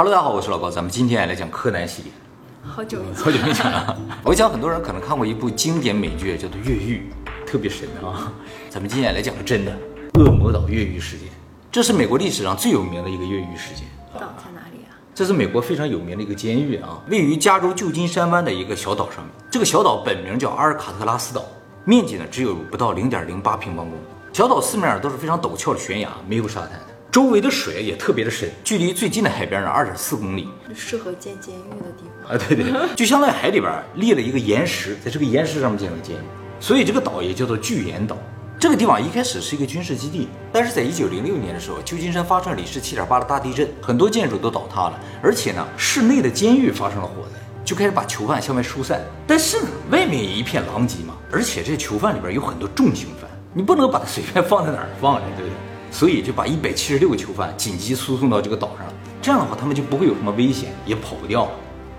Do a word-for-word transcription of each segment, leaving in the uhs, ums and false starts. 哈喽，大家好，我是老高，咱们今天来讲柯南系列。好久没讲，好久没讲了。我讲很多人可能看过一部经典美剧，叫做《越狱》，特别神啊。咱们今天来讲个真的恶魔岛越狱事件，这是美国历史上最有名的一个越狱事件。岛在哪里啊？这是美国非常有名的一个监狱啊，位于加州旧金山湾的一个小岛上面。这个小岛本名叫阿尔卡特拉斯岛，面积呢只有不到零点零八平方公里。小岛四面都是非常陡峭的悬崖，没有沙滩。周围的水也特别的深，距离最近的海边呢二点四公里，适合建监狱的地方啊。对对，就相当于海里边立了一个岩石，在这个岩石上面建了监狱，所以这个岛也叫做巨岩岛。这个地方一开始是一个军事基地，但是在一九零六年的时候，旧金山发生了里氏七点八的大地震，很多建筑都倒塌了，而且呢，室内的监狱发生了火灾，就开始把囚犯向外疏散。但是呢，外面也一片狼藉嘛，而且这囚犯里边有很多重刑犯，你不能把他随便放在哪儿放着，对不对？所以就把一百七十六个囚犯紧急输送到这个岛上了，这样的话他们就不会有什么危险，也跑不掉了。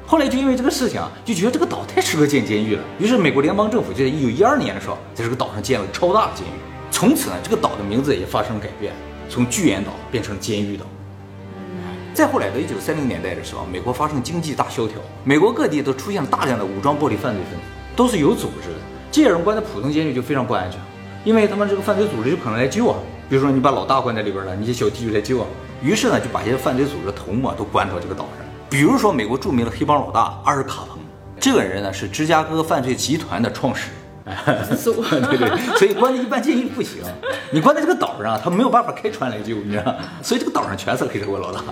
后来就因为这个事情啊，就觉得这个岛太适合建监狱了，于是美国联邦政府就在一九一二年的时候，在这个岛上建了超大的监狱。从此呢，这个岛的名字也发生了改变，从巨岩岛变成监狱岛。再后来到一九三零年代的时候，美国发生经济大萧条，美国各地都出现了大量的武装暴力犯罪分子，都是有组织的，这些人关在普通监狱就非常不安全，因为他们这个犯罪组织就可能来救啊。比如说你把老大关在里边了，你这小弟就来救啊。于是呢，就把一些犯罪组织的头目啊都关到这个岛上。比如说美国著名的黑帮老大阿尔卡彭，这个人呢是芝加哥犯罪集团的创始人，对对，所以关在一般监狱不行，你关在这个岛上，他没有办法开船来救，你知道？所以这个岛上全是黑社会老大。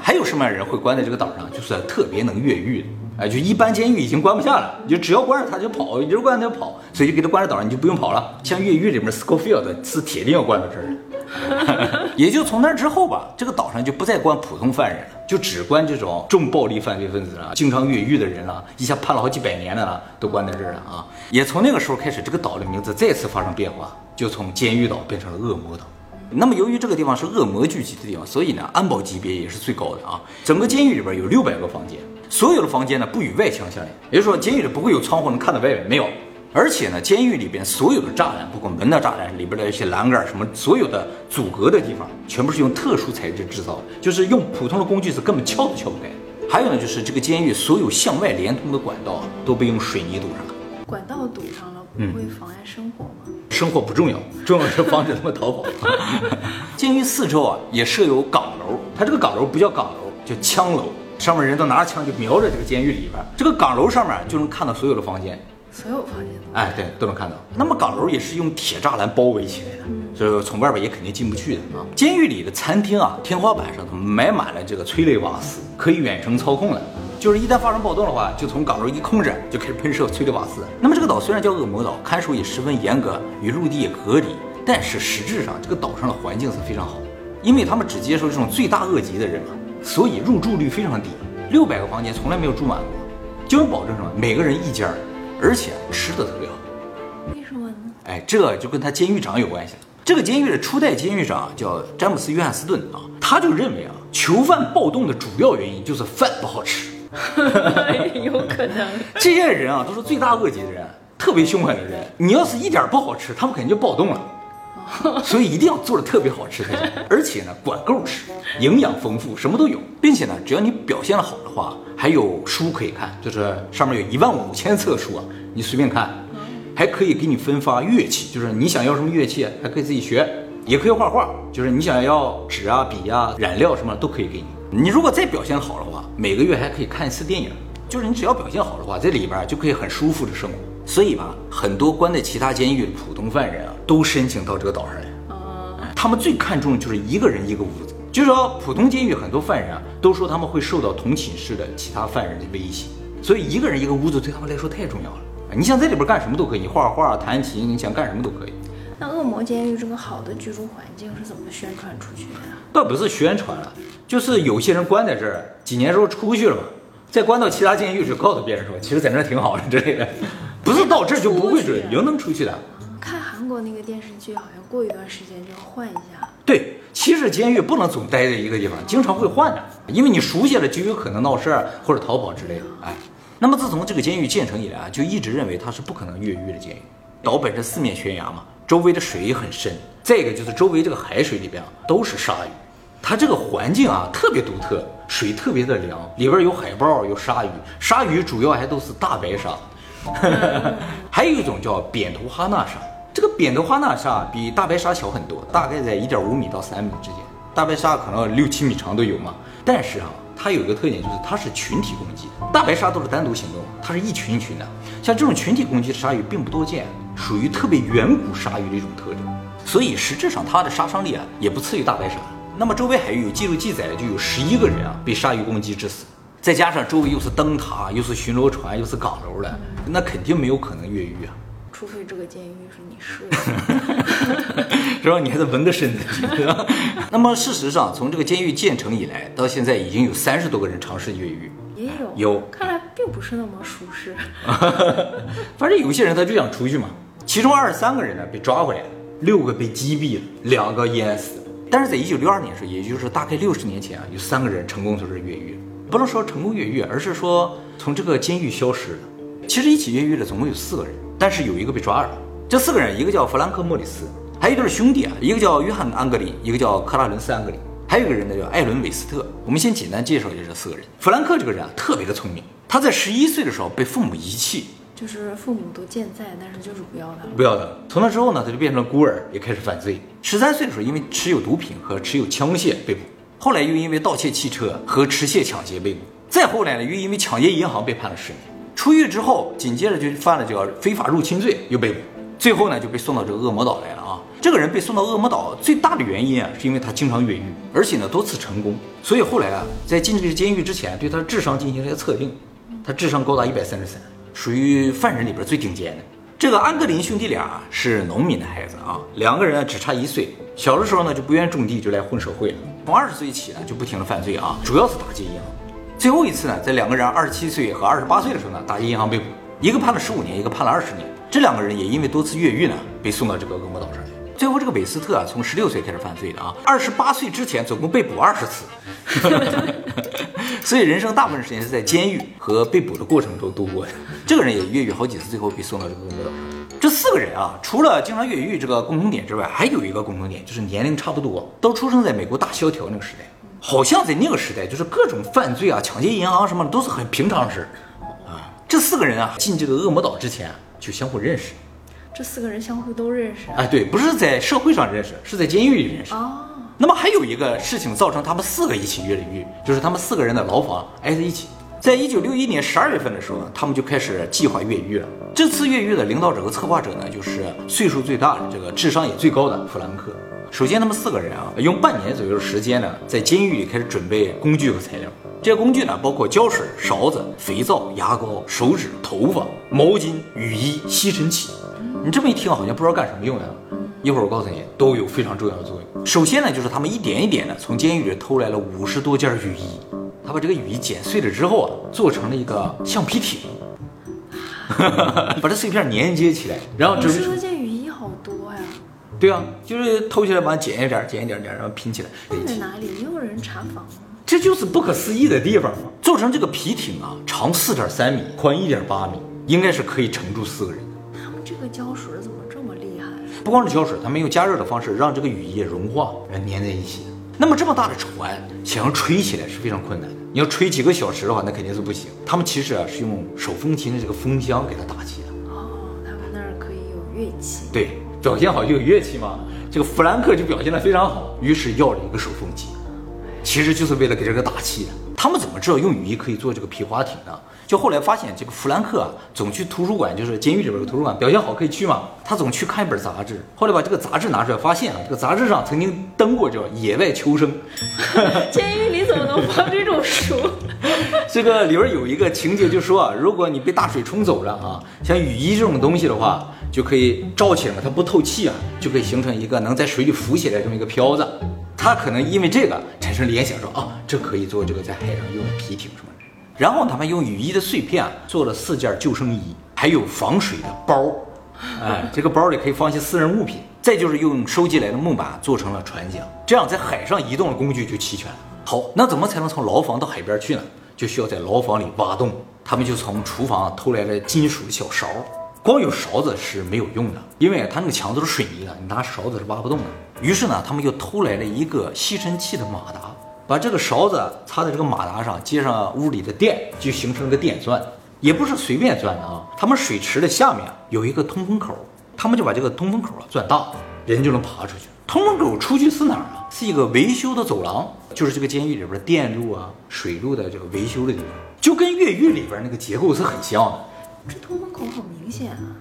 还有什么样人会关在这个岛上？就是特别能越狱的。哎，就一般监狱已经关不下了，你就只要关着他就跑，一直关着他就跑，所以就给他关着岛上，你就不用跑了。像越狱里面 Scoffield 是铁定要关到这儿的。也就从那之后吧，这个岛上就不再关普通犯人了，就只关这种重暴力犯罪分子了，经常越狱的人了，一下判了好几百年的了，都关在这儿了啊。也从那个时候开始，这个岛的名字再次发生变化，就从监狱岛变成了恶魔岛。那么由于这个地方是恶魔聚集的地方，所以呢安保级别也是最高的啊。整个监狱里边有六百个房间，所有的房间呢不与外墙相连，也就是说监狱里不会有窗户能看到外面，没有。而且呢，监狱里边所有的栅栏，包括门的栅栏里边的一些栏杆，什么所有的阻隔的地方，全部是用特殊材质制造的，就是用普通的工具是根本撬都撬不开。还有呢，就是这个监狱所有向外连通的管道都被用水泥堵上了。管道堵上了，不会妨碍生活吗？嗯、生活不重要，重要是防止他们逃跑。监狱四周啊也设有岗楼，它这个岗楼不叫岗楼，叫枪楼，上面人都拿着枪就瞄着这个监狱里边。这个岗楼上面就能看到所有的房间。所有房间都哎，对，都能看到。那么岗楼也是用铁栅栏包围起来的，所以从外边也肯定进不去的啊。监狱里的餐厅啊，天花板上埋满了这个催泪瓦斯，可以远程操控的。就是一旦发生暴动的话，就从岗楼一控制就开始喷射催泪瓦斯。那么这个岛虽然叫恶魔岛，看守也十分严格，与陆地也隔离，但是实质上这个岛上的环境是非常好，因为他们只接受这种罪大恶极的人嘛，所以入住率非常低，六百个房间从来没有住满过，就能保证什么每个人一间。而且吃的特别好，为什么呢？哎，这就跟他监狱长有关系了。这个监狱的初代监狱长叫詹姆斯·约翰斯顿啊，他就认为啊，囚犯暴动的主要原因就是饭不好吃。有可能，这些人啊都是罪大恶极的人，特别凶狠的人。你要是一点不好吃，他们肯定就暴动了。所以一定要做的特别好吃才行，而且呢管够吃，营养丰富，什么都有，并且呢只要你表现的好的话，还有书可以看，就是上面有一万五千册书啊，你随便看，还可以给你分发乐器，就是你想要什么乐器还可以自己学，也可以画画，就是你想要纸啊笔啊染料什么都可以给你。你如果再表现好的话，每个月还可以看一次电影，就是你只要表现好的话，在里边就可以很舒服的生活。所以吧，很多关在其他监狱的普通犯人啊，都申请到这个岛上来。啊，他们最看重的就是一个人一个屋子。就是说，普通监狱很多犯人啊，都说他们会受到同寝室的其他犯人的威胁，所以一个人一个屋子对他们来说太重要了。你想在里边干什么都可以，画画、弹琴，你想干什么都可以。那恶魔监狱这个好的居住环境是怎么宣传出去的啊？倒不是宣传了，就是有些人关在这儿几年之后出去了嘛，再关到其他监狱去告诉别人说，其实在那儿挺好的之类的。不是到这就不会准，也能出去的。看韩国那个电视剧，好像过一段时间就要换一下。对，其实监狱不能总待在一个地方，经常会换的，因为你熟悉了就有可能闹事儿或者逃跑之类的。哎，那么自从这个监狱建成以来啊，就一直认为它是不可能越狱的监狱。岛本身四面悬崖嘛，周围的水也很深，再一个就是周围这个海水里边啊都是鲨鱼，它这个环境啊特别独特，水特别的凉，里边有海豹，有鲨鱼，鲨鱼主要还都是大白鲨，还有一种叫扁头哈纳鲨。这个扁头哈纳鲨比大白鲨小很多，大概在一点五米到三米之间，大白鲨可能六七米长都有嘛。但是啊，它有一个特点，就是它是群体攻击，大白鲨都是单独行动，它是一群一群的。像这种群体攻击的鲨鱼并不多见，属于特别远古鲨鱼的一种特征，所以实质上它的杀伤力啊也不次于大白鲨。那么周围海域有记录记载的就有十一个人啊被鲨鱼攻击致死，再加上周围又是灯塔，又是巡逻船，又是港楼的，那肯定没有可能越狱啊。除非这个监狱是你设的，然后你还得纹个身子。那么事实上，从这个监狱建成以来，到现在已经有三十多个人尝试越狱，也有有，看来并不是那么舒适。反正有些人他就想出去嘛。其中二十三个人呢被抓回来，六个被击毙了，两个淹死。但是在一九六二年时，也就是大概六十年前啊，有三个人成功从这越狱。不能说成功越狱，而是说从这个监狱消失了。其实一起越狱的总共有四个人。但是有一个被抓了，这四个人，一个叫弗兰克·莫里斯，还有一对兄弟啊，一个叫约翰·安格林，一个叫克拉伦斯·安格林，还有一个人呢叫艾伦·韦斯特。我们先简单介绍一下这四个人。弗兰克这个人啊，特别的聪明，他在十一岁的时候被父母遗弃，就是父母都健在，但是就是不要他，不要他。从那之后呢，他就变成了孤儿，也开始犯罪。十三岁的时候，因为持有毒品和持有枪械被捕，后来又因为盗窃汽车和持械抢劫被捕，再后来呢，又因为抢劫银行被判了十年。出狱之后，紧接着就犯了这个非法入侵罪，又被捕。最后呢，就被送到这个恶魔岛来了啊。这个人被送到恶魔岛最大的原因啊，是因为他经常越狱，而且呢多次成功。所以后来啊，在进这个监狱之前，对他智商进行了测定，他智商高达一百三十三，属于犯人里边最顶尖的。这个安格林兄弟俩是农民的孩子啊，两个人只差一岁。小的时候呢就不愿种地，就来混社会了。从二十岁起呢就不停的犯罪啊，主要是打劫银行。最后一次呢，在两个人二十七岁和二十八岁的时候呢，打劫银行被捕，一个判了十五年，一个判了二十年。这两个人也因为多次越狱呢，被送到这个恶魔岛上来。最后这个韦斯特啊，从十六岁开始犯罪的啊，二十八岁之前总共被捕二十次，所以人生大部分时间是在监狱和被捕的过程中度过的。这个人也越狱好几次，最后被送到这个恶魔岛上。这四个人啊，除了经常越狱这个共同点之外，还有一个共同点就是年龄差不多，都出生在美国大萧条那个时代。好像在那个时代，就是各种犯罪啊，抢劫银行什么的都是很平常事啊。这四个人啊，进这个恶魔岛之前就相互认识。这四个人相互都认识？哎，对，不是在社会上认识，是在监狱里认识。哦。那么还有一个事情造成他们四个一起越了狱，就是他们四个人的牢房挨在一起。在一九六一年十二月份的时候，他们就开始计划越狱了。这次越狱的领导者和策划者呢，就是岁数最大的、这个智商也最高的弗兰克。首先他们四个人啊，用半年左右的时间呢，在监狱里开始准备工具和材料。这些工具呢，包括胶水、勺子、肥皂、牙膏、手指、头发、毛巾、雨衣、吸尘器。你这么一听好像不知道干什么用的，一会儿我告诉你，都有非常重要的作用。首先呢，就是他们一点一点的从监狱里偷来了五十多件雨衣，他把这个雨衣剪碎了之后啊，做成了一个橡皮艇，把这碎片粘接起来，然后五十多件雨衣好多呀。对啊，就是偷起来把它剪一点剪一点点，然后拼起来。放在哪里？没有人查访吗？这就是不可思议的地方嘛！做成这个皮艇啊，长四点三米，宽一点八米，应该是可以承住四个人。他们这个胶水怎么这么厉害啊？不光是胶水，他们用加热的方式让这个雨液融化，然后粘在一起。那么这么大的船，想要吹起来是非常困难的。你要吹几个小时的话，那肯定是不行。他们其实啊是用手风琴的这个风箱给它打气的。哦，他们那儿可以有乐器。对。表现好就有乐器嘛，这个弗兰克就表现得非常好，于是要了一个手风机，其实就是为了给这个打气的。他们怎么知道用雨衣可以做这个皮划艇呢？就后来发现这个弗兰克啊，总去图书馆，就是监狱里边的图书馆，表现好可以去嘛，他总去看一本杂志，后来把这个杂志拿出来，发现啊，这个杂志上曾经登过叫《野外求生》。监狱里怎么能放这种书？这个里边有一个情节就说啊，如果你被大水冲走了啊，像雨衣这种东西的话，就可以罩起来了，它不透气啊，就可以形成一个能在水里浮起来这么一个漂子。他可能因为这个产生联想说啊，这可以做这个在海上用的皮艇什么的。然后他们用雨衣的碎片、啊、做了四件救生衣，还有防水的包，哎，这个包里可以放些私人物品。再就是用收集来的木板做成了船桨，这样在海上移动的工具就齐全了。好，那怎么才能从牢房到海边去呢？就需要在牢房里挖洞。他们就从厨房偷来了金属的小勺。光有勺子是没有用的，因为它那个墙都是水泥的，你拿勺子是挖不动的。于是呢，他们又偷来了一个吸尘器的马达，把这个勺子插在这个马达上，接上屋里的电，就形成了个电钻。也不是随便钻的啊，他们水池的下面有一个通风口，他们就把这个通风口啊钻大，人就能爬出去。通风口出去是哪儿啊？是一个维修的走廊，就是这个监狱里边的电路啊、水路的这个维修的地方，就跟越狱里边那个结构是很像的。这通风口好明显啊！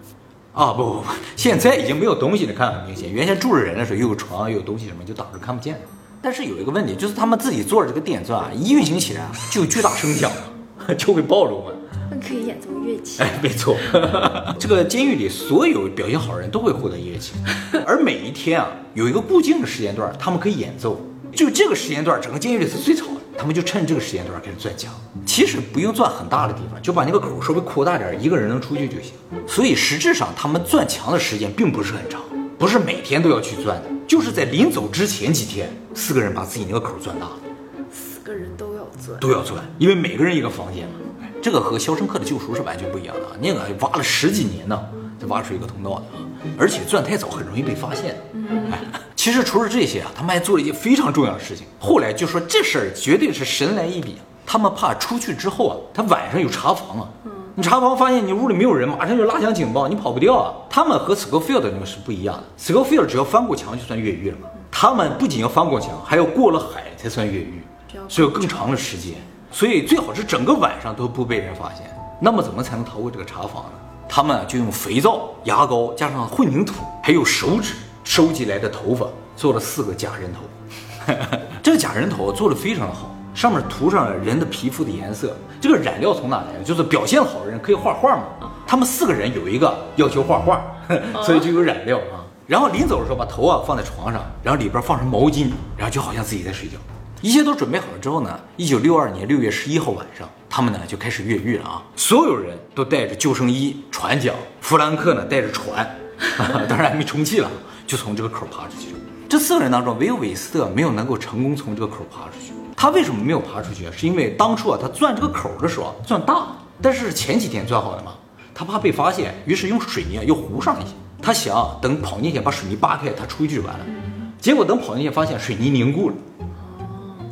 啊不不不，现在已经没有东西能看很明显。原先住着人的时候，又有床又有东西什么，就挡着看不见。但是有一个问题，就是他们自己做的这个电钻啊，一运行起来就有巨大声响，就会暴露嘛。那可以演奏乐器。哎，没错，这个监狱里所有表现好的人都会获得乐器，而每一天啊有一个固定的时间段，他们可以演奏。就这个时间段，整个监狱里是最吵的，他们就趁这个时间段开始钻墙。其实不用钻很大的地方，就把那个口稍微扩大点，一个人能出去就行。所以实质上他们钻墙的时间并不是很长，不是每天都要去钻的，就是在临走之前几天，四个人把自己那个口钻大了。四个人都要钻，都要钻，因为每个人一个房间嘛。这个和《肖申克的救赎》是完全不一样的，那个挖了十几年呢，才挖出一个通道的，而且钻太早很容易被发现。哎，其实除了这些啊，他们还做了一件非常重要的事情。后来就说这事儿绝对是神来一笔，他们怕出去之后啊，他晚上有查房啊，你查房发现你屋里没有人，马上就拉响警报，你跑不掉啊。他们和 Scoffield 那个是不一样的 ，Scoffield 只要翻过墙就算越狱了嘛，他们不仅要翻过墙，还要过了海才算越狱，所以有更长的时间。所以最好是整个晚上都不被人发现。那么怎么才能逃过这个查房呢？他们就用肥皂、牙膏加上混凝土，还有手指收集来的头发，做了四个假人头。这个假人头做得非常好，上面涂上了人的皮肤的颜色。这个染料从哪来的？就是表现好的人可以画画嘛。他们四个人有一个要求画画，所以就有染料啊。然后临走的时候把头啊放在床上，然后里边放上毛巾，然后就好像自己在睡觉。一切都准备好了之后呢，一九六二年六月十一号晚上，他们呢就开始越狱了啊！所有人都带着救生衣、船桨，弗兰克呢带着船，啊、当然还没充气了，就从这个口爬出去了。这四个人当中，唯有韦斯特没有能够成功从这个口爬出去。他为什么没有爬出去？是因为当初啊，他钻这个口的时候钻大，但是前几天钻好了嘛，他怕被发现，于是用水泥啊又糊上一些。他想、啊、等跑进去把水泥扒开，他出去就完了。结果等跑进去发现水泥凝固了。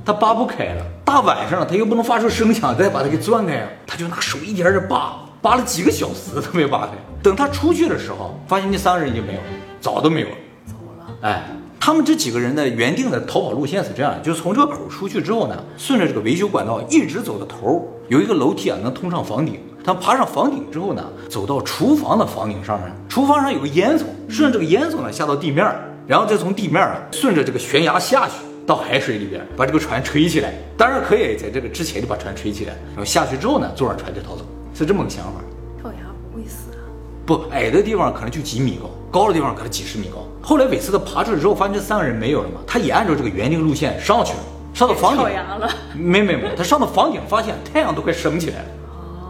他扒不开了，大晚上他又不能发出声响，再把它给钻开啊！他就拿手一点点扒，扒了几个小时都没扒开。等他出去的时候，发现那三个人已经没有了，早都没有了，走了。哎，他们这几个人的原定的逃跑路线是这样的：就是从这个口出去之后呢，顺着这个维修管道一直走到头，有一个楼梯啊，能通上房顶。他爬上房顶之后呢，走到厨房的房顶上面，厨房上有个烟囱，顺着这个烟囱呢下到地面，然后再从地面啊顺着这个悬崖下去。到海水里边把这个船吹起来，当然可以在这个之前就把船吹起来，然后下去之后呢坐上船就逃走，是这么个想法。跳崖不会死啊？不，矮的地方可能就几米高，高的地方可能几十米高。后来韦斯特爬出来之后发现这三个人没有了嘛，他也按照这个原定路线上去了，上到房顶跳崖了？没没没，他上到房顶发现太阳都快升起来了，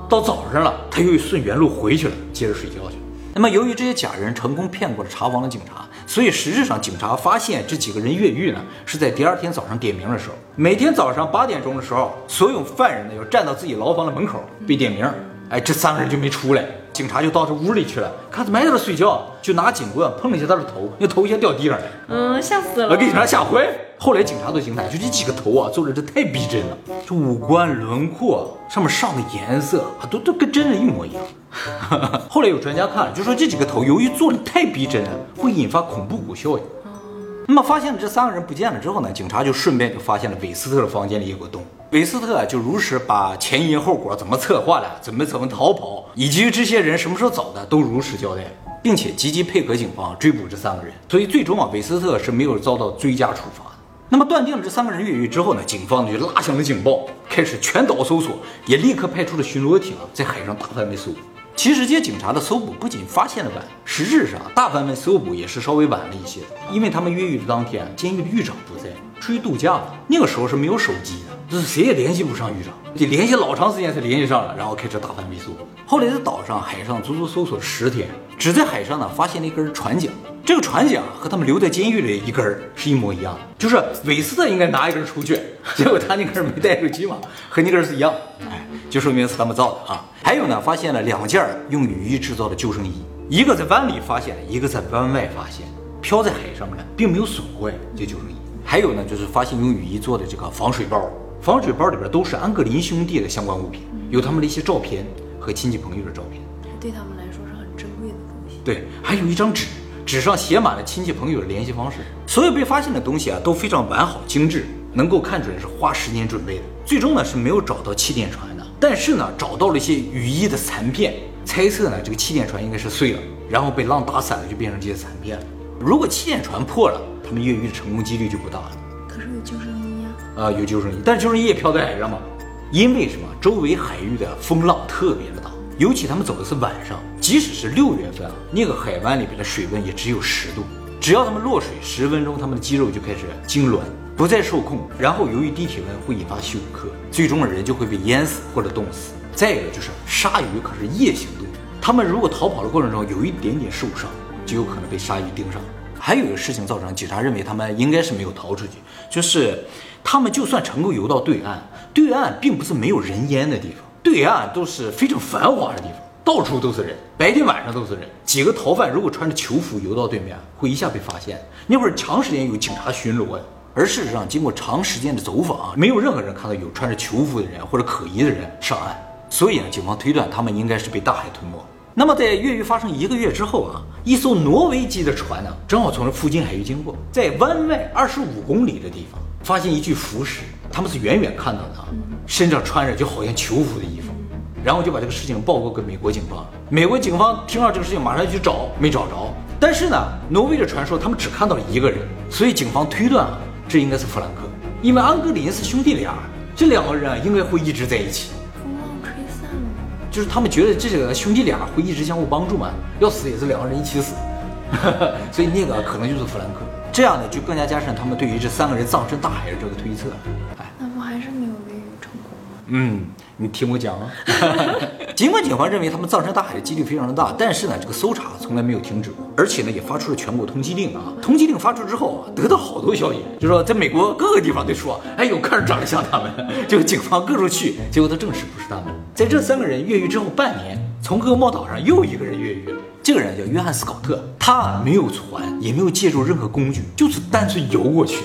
到早上了他又顺原路回去了，接着睡觉去。那么由于这些假人成功骗过了查房的警察，所以实质上警察发现这几个人越狱呢是在第二天早上点名的时候。每天早上八点钟的时候，所有犯人呢要站到自己牢房的门口被点名，哎，这三个人就没出来。警察就到这屋里去了，看他埋在这睡觉，就拿警棍碰了一下他的头，那头一下掉地上来，嗯，吓死了，给警察吓坏。后来警察都惊叹，就这几个头啊做的这太逼真了，这五官轮廓上面上的颜色啊都都跟真人一模一样。后来有专家看了，就说这几个头由于做的太逼真了，会引发恐怖谷效应。那么发现了这三个人不见了之后呢，警察就顺便就发现了韦斯特的房间里有个洞。韦斯特就如实把前因后果、怎么策划的、怎么怎么逃跑，以及这些人什么时候走的都如实交代，并且积极配合警方追捕这三个人。所以最终啊，韦斯特是没有遭到追加处罚的。那么断定了这三个人越狱之后呢，警方就拉响了警报，开始全岛搜索，也立刻派出了巡逻艇在海上大范围搜捕。其实这些警察的搜捕不仅发现的晚，实质上大范围搜捕也是稍微晚了一些的，因为他们越狱的当天，监狱的狱长不在，出去度假了。那个时候是没有手机的，就是谁也联系不上狱长，得联系老长时间才联系上了，然后开始大范围搜捕。后来在岛上、海上足足搜索十天，只在海上呢发现了一根船桨，这个船桨和他们留在监狱里一根是一模一样的，就是韦斯特应该拿一根出去，结果他那根没带出去嘛，和那根是一样，哎，就说明是他们造的啊。还有呢，发现了两件用雨衣制造的救生衣，一个在湾里发现，一个在湾外发现，飘在海上面并没有损坏这救生衣。还有呢，就是发现用雨衣做的这个防水包，防水包里边都是安格林兄弟的相关物品，嗯、有他们的一些照片和亲戚朋友的照片，对他们来说是很珍贵的东西。对，还有一张纸，纸上写满了亲戚朋友的联系方式。所有被发现的东西啊，都非常完好精致，能够看准是花时间准备的。最终呢，是没有找到气垫船的，但是呢，找到了一些雨衣的残片。猜测呢，这个气垫船应该是碎了，然后被浪打散了，就变成这些残片了。如果气垫船破了，他们越狱的成功几率就不大了。可是有救生衣啊！啊、呃，有救生衣，但是救生衣也飘在海上嘛。因为什么？周围海域的风浪特别的大，尤其他们走的是晚上，即使是六月份，那个海湾里边的水温也只有十度。只要他们落水十分钟，他们的肌肉就开始痉挛，不再受控。然后由于低体温会引发休克，最终的人就会被淹死或者冻死。再一个就是鲨鱼可是夜行动物，他们如果逃跑的过程中有一点点受伤，就有可能被鲨鱼盯上。还有一个事情造成警察认为他们应该是没有逃出去，就是他们就算成功游到对岸，对岸并不是没有人烟的地方，对岸都是非常繁华的地方，到处都是人，白天晚上都是人。几个逃犯如果穿着囚服游到对面，会一下被发现，那会儿长时间有警察巡逻呀。而事实上，经过长时间的走访，没有任何人看到有穿着囚服的人或者可疑的人上岸，所以呢，警方推断他们应该是被大海吞没。那么在越狱发生一个月之后啊，一艘挪威籍的船呢、啊，正好从这附近海域经过，在湾外二十五公里的地方发现一具浮尸，他们是远远看到的、啊，身上穿着就好像囚服的衣服，然后就把这个事情报告给美国警方。美国警方听到这个事情，马上去找，没找着。但是呢，挪威的传说他们只看到一个人，所以警方推断啊，这应该是弗兰克，因为安格林是兄弟俩，这两个人啊应该会一直在一起。就是他们觉得这个兄弟俩会一直相互帮助嘛，要死也是两个人一起死，所以那个可能就是弗兰克。这样的就更加加深他们对于这三个人葬身大海的这个推测。哎，那不还是没有越狱成功吗？嗯，你听我讲啊。尽管警方认为他们葬身大海的几率非常的大，但是呢，这个搜查从来没有停止过，而且呢，也发出了全国通缉令啊。通缉令发出之后啊，得到好多消息，就说在美国各个地方都说，哎呦，看着长得像他们，就警方各处去，结果他证实不是他们。在这三个人越狱之后半年，从科莫岛上又一个人越狱了，这个人叫约翰·斯考特，他没有船，也没有借助任何工具，就是单纯游过去。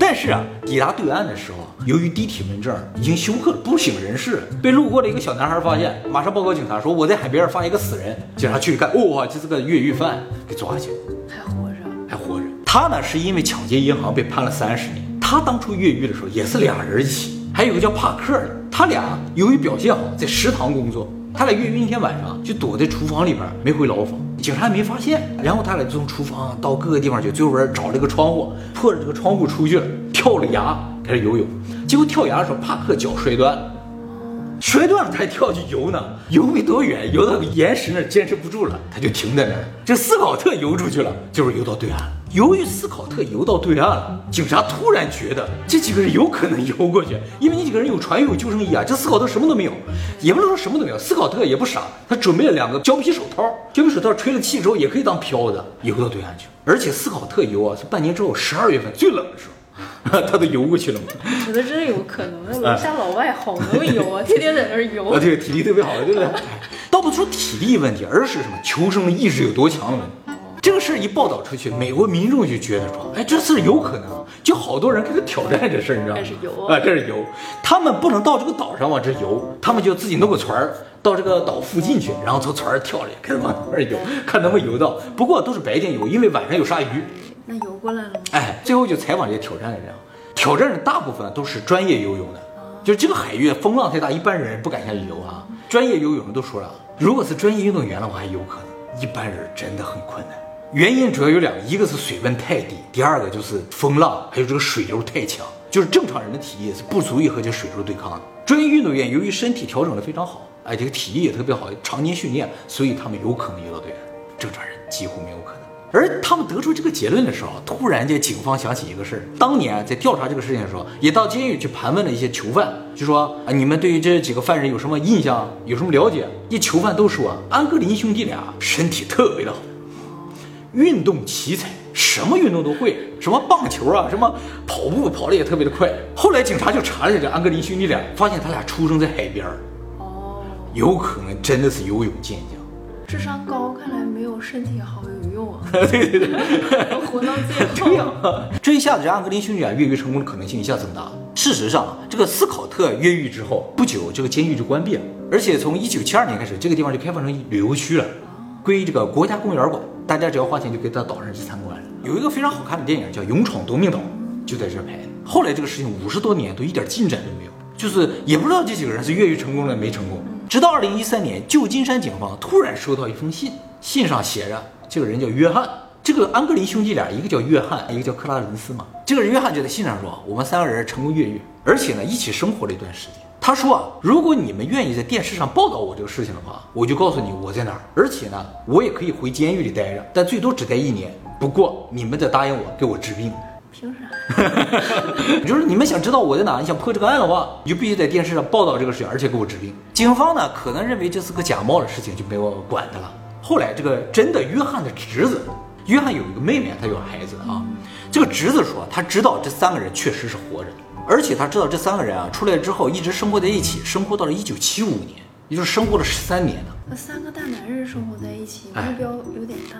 但是啊，抵达对岸的时候，由于低体温症已经休克了，不省人事，被路过的一个小男孩发现，马上报告警察说我在海边发现一个死人。警察去看，哇、哦，这是个越狱犯，给抓起来，还活着，还活着。他呢是因为抢劫银行被判了三十年。他当初越狱的时候也是俩人一起，还有一个叫帕克的，他俩由于表现好，在食堂工作。他俩越狱那天晚上就躲在厨房里边，没回牢房，警察还没发现。然后他俩就从厨房到各个地方去，最后边找了个窗户，破着这个窗户出去了，跳了崖开始游泳。结果跳崖的时候，帕克脚摔断了，摔断了他还跳去游呢，游没多远，游到岩石那坚持不住了，他就停在那儿。这斯考特游出去了，就是游到对岸了。由于斯考特游到对岸了，警察突然觉得这几个人有可能游过去，因为那几个人有船有救生衣啊。这斯考特什么都没有，也不能说什么都没有，斯考特也不傻，他准备了两个胶皮手套，胶皮手套吹了气之后也可以当漂子，游到对岸去。而且斯考特游啊是半年之后十二月份最冷的时候。他都游过去了吗？我觉得真有可能。楼下老外好能游啊，天天在那儿游啊。对，体力特别好，对不对？倒不是说体力问题，而是什么求生意志有多强的问题。这个事儿一报道出去，美国民众就觉得说，哎，这事有可能，就好多人跟他挑战这事儿，你知道吗？开始游啊，开始游。他们不能到这个岛上往这游，他们就自己弄个船儿到这个岛附近去，然后从船儿跳下来，开始往那边游，看能不能游到。不过都是白天游，因为晚上有鲨鱼。那游过来了吗？哎，最后就采访这些挑战的人，挑战人大部分都是专业游泳的，就是这个海域风浪太大，一般人不敢下去游啊。专业游泳人都说了，如果是专业运动员的话还有可能，一般人真的很困难。原因主要有两个，一个是水温太低，第二个就是风浪，还有这个水流太强，就是正常人的体力是不足以和这水流对抗的。专业运动员由于身体调整的非常好，哎，这个体力也特别好，常年训练，所以他们有可能游到对岸，正常人几乎没有可能。而他们得出这个结论的时候，突然间警方想起一个事儿，当年在调查这个事情的时候，也到监狱去盘问了一些囚犯，就说啊，你们对于这几个犯人有什么印象，有什么了解？这囚犯都说，安格林兄弟俩身体特别的好，运动奇才，什么运动都会，什么棒球啊，什么跑步跑得也特别的快。后来警察就查了一下这安格林兄弟俩，发现他俩出生在海边，哦，有可能真的是游泳健将。智商高看来没有身体好有用啊。对对对，活到最后。这一下子，人阿格林兄长越狱成功的可能性一下增大了。事实上，这个斯考特越狱之后不久，这个监狱就关闭了，而且从一九七二年开始，这个地方就开放成旅游区了，归这个国家公园管，大家只要花钱就可以到岛上去参观了。有一个非常好看的电影叫《勇闯夺命岛》，就在这儿拍的。后来这个事情五十多年都一点进展都没有。就是也不知道这几个人是越狱成功了没成功，直到二零一三年，旧金山警方突然收到一封信，信上写着这个人叫约翰，这个安格林兄弟俩一个叫约翰，一个叫克拉伦斯嘛。这个人约翰就在信上说，我们三个人成功越狱，而且呢一起生活了一段时间。他说啊，如果你们愿意在电视上报道我这个事情的话，我就告诉你我在哪儿，而且呢我也可以回监狱里待着，但最多只待一年。不过你们得答应我给我治病。凭啥？就是你们想知道我在哪，你想破这个案的话，你就必须在电视上报道这个事情，而且给我指定。警方呢可能认为这是个假冒的事情，就没有管他了。后来这个真的约翰的侄子，约翰有一个妹妹，他有孩子啊。这个侄子说，他知道这三个人确实是活着的，而且他知道这三个人啊出来之后一直生活在一起，生活到了一九七五年，也就是生活了十三年呢。那三个大男人生活在一起，目标有点大。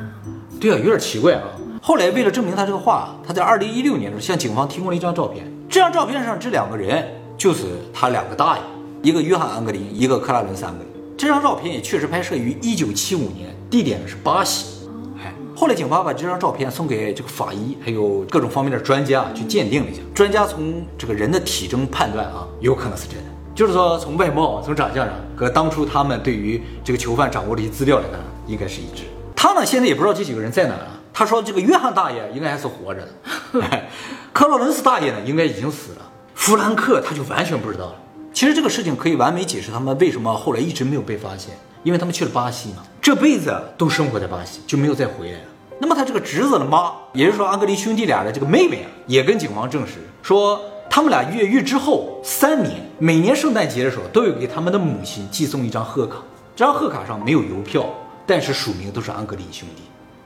对啊，有点奇怪啊。后来为了证明他这个话，他在二零一六年的时候向警方提供了一张照片。这张照片上这两个人就是他两个大爷，一个约翰·安格林，一个克拉伦斯·安格林。这张照片也确实拍摄于一九七五年，地点是巴西。哎，后来警方把这张照片送给这个法医，还有各种方面的专家去鉴定了一下。专家从这个人的体征判断啊，有可能是真的。就是说，从外貌、从长相上，和当初他们对于这个囚犯掌握的一些资料来看，应该是一致。他呢，现在也不知道这几个人在哪儿啊。他说，这个约翰大爷应该还是活着的，哎、克洛伦斯大爷呢，应该已经死了。弗兰克他就完全不知道了。其实这个事情可以完美解释他们为什么后来一直没有被发现，因为他们去了巴西嘛，这辈子都生活在巴西，就没有再回来了。那么他这个侄子的妈，也就是说安格林兄弟俩的这个妹妹啊，也跟警方证实说。他们俩越狱之后三年，每年圣诞节的时候都有给他们的母亲寄送一张贺卡，这张贺卡上没有邮票，但是署名都是安格林兄弟，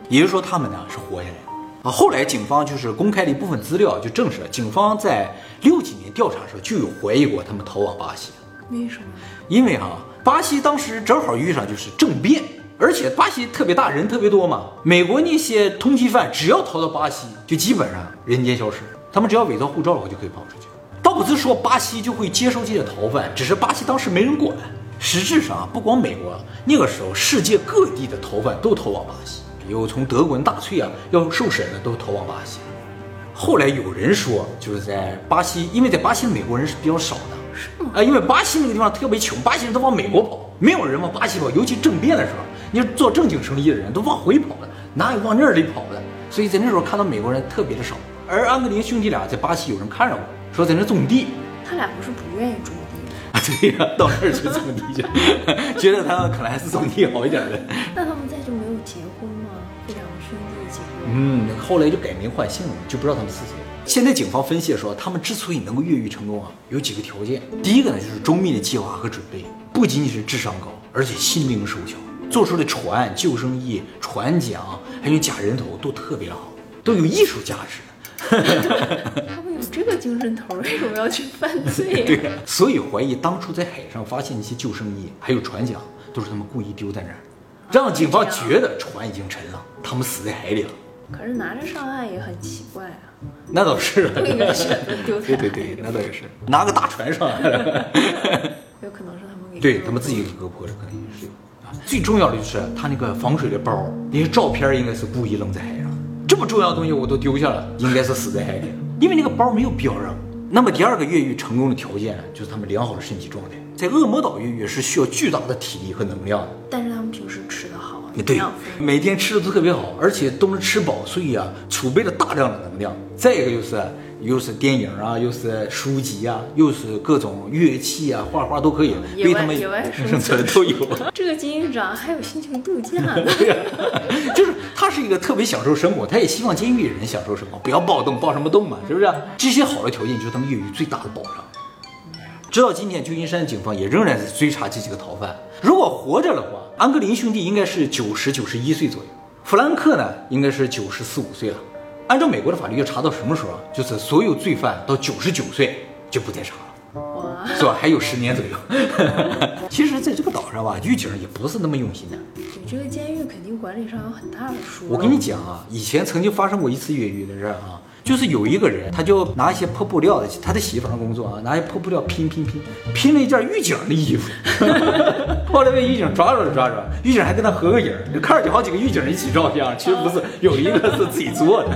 也就是说他们呢是活下来的啊。后来警方就是公开了一部分资料，就证实了警方在六几年调查的时候就有怀疑过他们逃往巴西。为什么？因为啊，巴西当时正好遇上就是政变，而且巴西特别大，人特别多嘛，美国那些通缉犯只要逃到巴西就基本上人间消失，他们只要伪造护照的话就可以跑出去。倒不是说巴西就会接收这些逃犯，只是巴西当时没人管。实质上不光美国，那个时候世界各地的逃犯都逃往巴西，有从德国人大罪啊要受审的都逃往巴西。后来有人说，就是在巴西，因为在巴西的美国人是比较少的，是吗？啊，因为巴西那个地方特别穷，巴西人都往美国跑，没有人往巴西跑，尤其政变的时候，你做正经生意的人都往回跑了，哪有往那里跑的？所以在那时候看到美国人特别的少。而安格林兄弟俩在巴西有人看着过，说在那种地，他俩不是不愿意种地啊？对呀、啊，到那儿去种地去，觉得他可能还是种地好一点的。那他们在就没有结婚吗？这两个兄弟结婚？嗯，后来就改名换姓了，就不知道他们是谁。现在警方分析说，他们之所以能够越狱成功啊，有几个条件。第一个呢，就是周密的计划和准备，不仅仅是智商高，而且心灵手巧，做出的船、救生衣、船桨，还有假人头都特别好，都有艺术价值。他们有这个精神头，为什么要去犯罪、啊、对，所以怀疑当初在海上发现一些救生衣还有船桨都是他们故意丢在那儿，让警方觉得船已经沉了，他们死在海里了。可是拿着上岸也很奇怪啊。那倒是啊，对对对，那倒也是，拿个大船上岸了。有可能是他们给对他们自己给割破了，可能也是有啊。最重要的就是他那个防水的包，那些照片应该是故意扔在海上，这么重要的东西我都丢下了，应该是死在海里，因为那个包没有标上。那么第二个越狱成功的条件就是他们良好的身体状态。在恶魔岛越狱是需要巨大的体力和能量的，但是他们平时吃得好，对，每天吃的都特别好，而且都能吃饱，所以啊储备了大量的能量。再一个就是又是电影啊，又是书籍啊，又是各种乐器啊，画画都可以，对他们生存都有。这个监狱长还有心情度假呢。就是他是一个特别享受生活，他也希望监狱人享受生活，不要暴动，暴什么动嘛，是不是？这些好的条件就是他们越狱最大的保障。直到今天，旧金山警方也仍然在追查这几个逃犯。如果活着的话，安格林兄弟应该是九十九十一岁左右，弗兰克呢应该是九十四五岁了。按照美国的法律，要查到什么时候啊？就是所有罪犯到九十九岁就不再查了。哇，是吧？还有十年左右。其实在这个岛上吧，狱警也不是那么用心的。这个监狱肯定管理上有很大的疏漏。我跟你讲啊，以前曾经发生过一次越狱的事儿啊，就是有一个人，他就拿一些破布料的，他的洗衣房工作啊，拿一些破布料拼拼拼，拼了一件狱警的衣服。后来被狱警抓住了，抓住了，狱警还跟他合个影，看着有好几个狱警一起照相，其实不是，有一个是自己做的。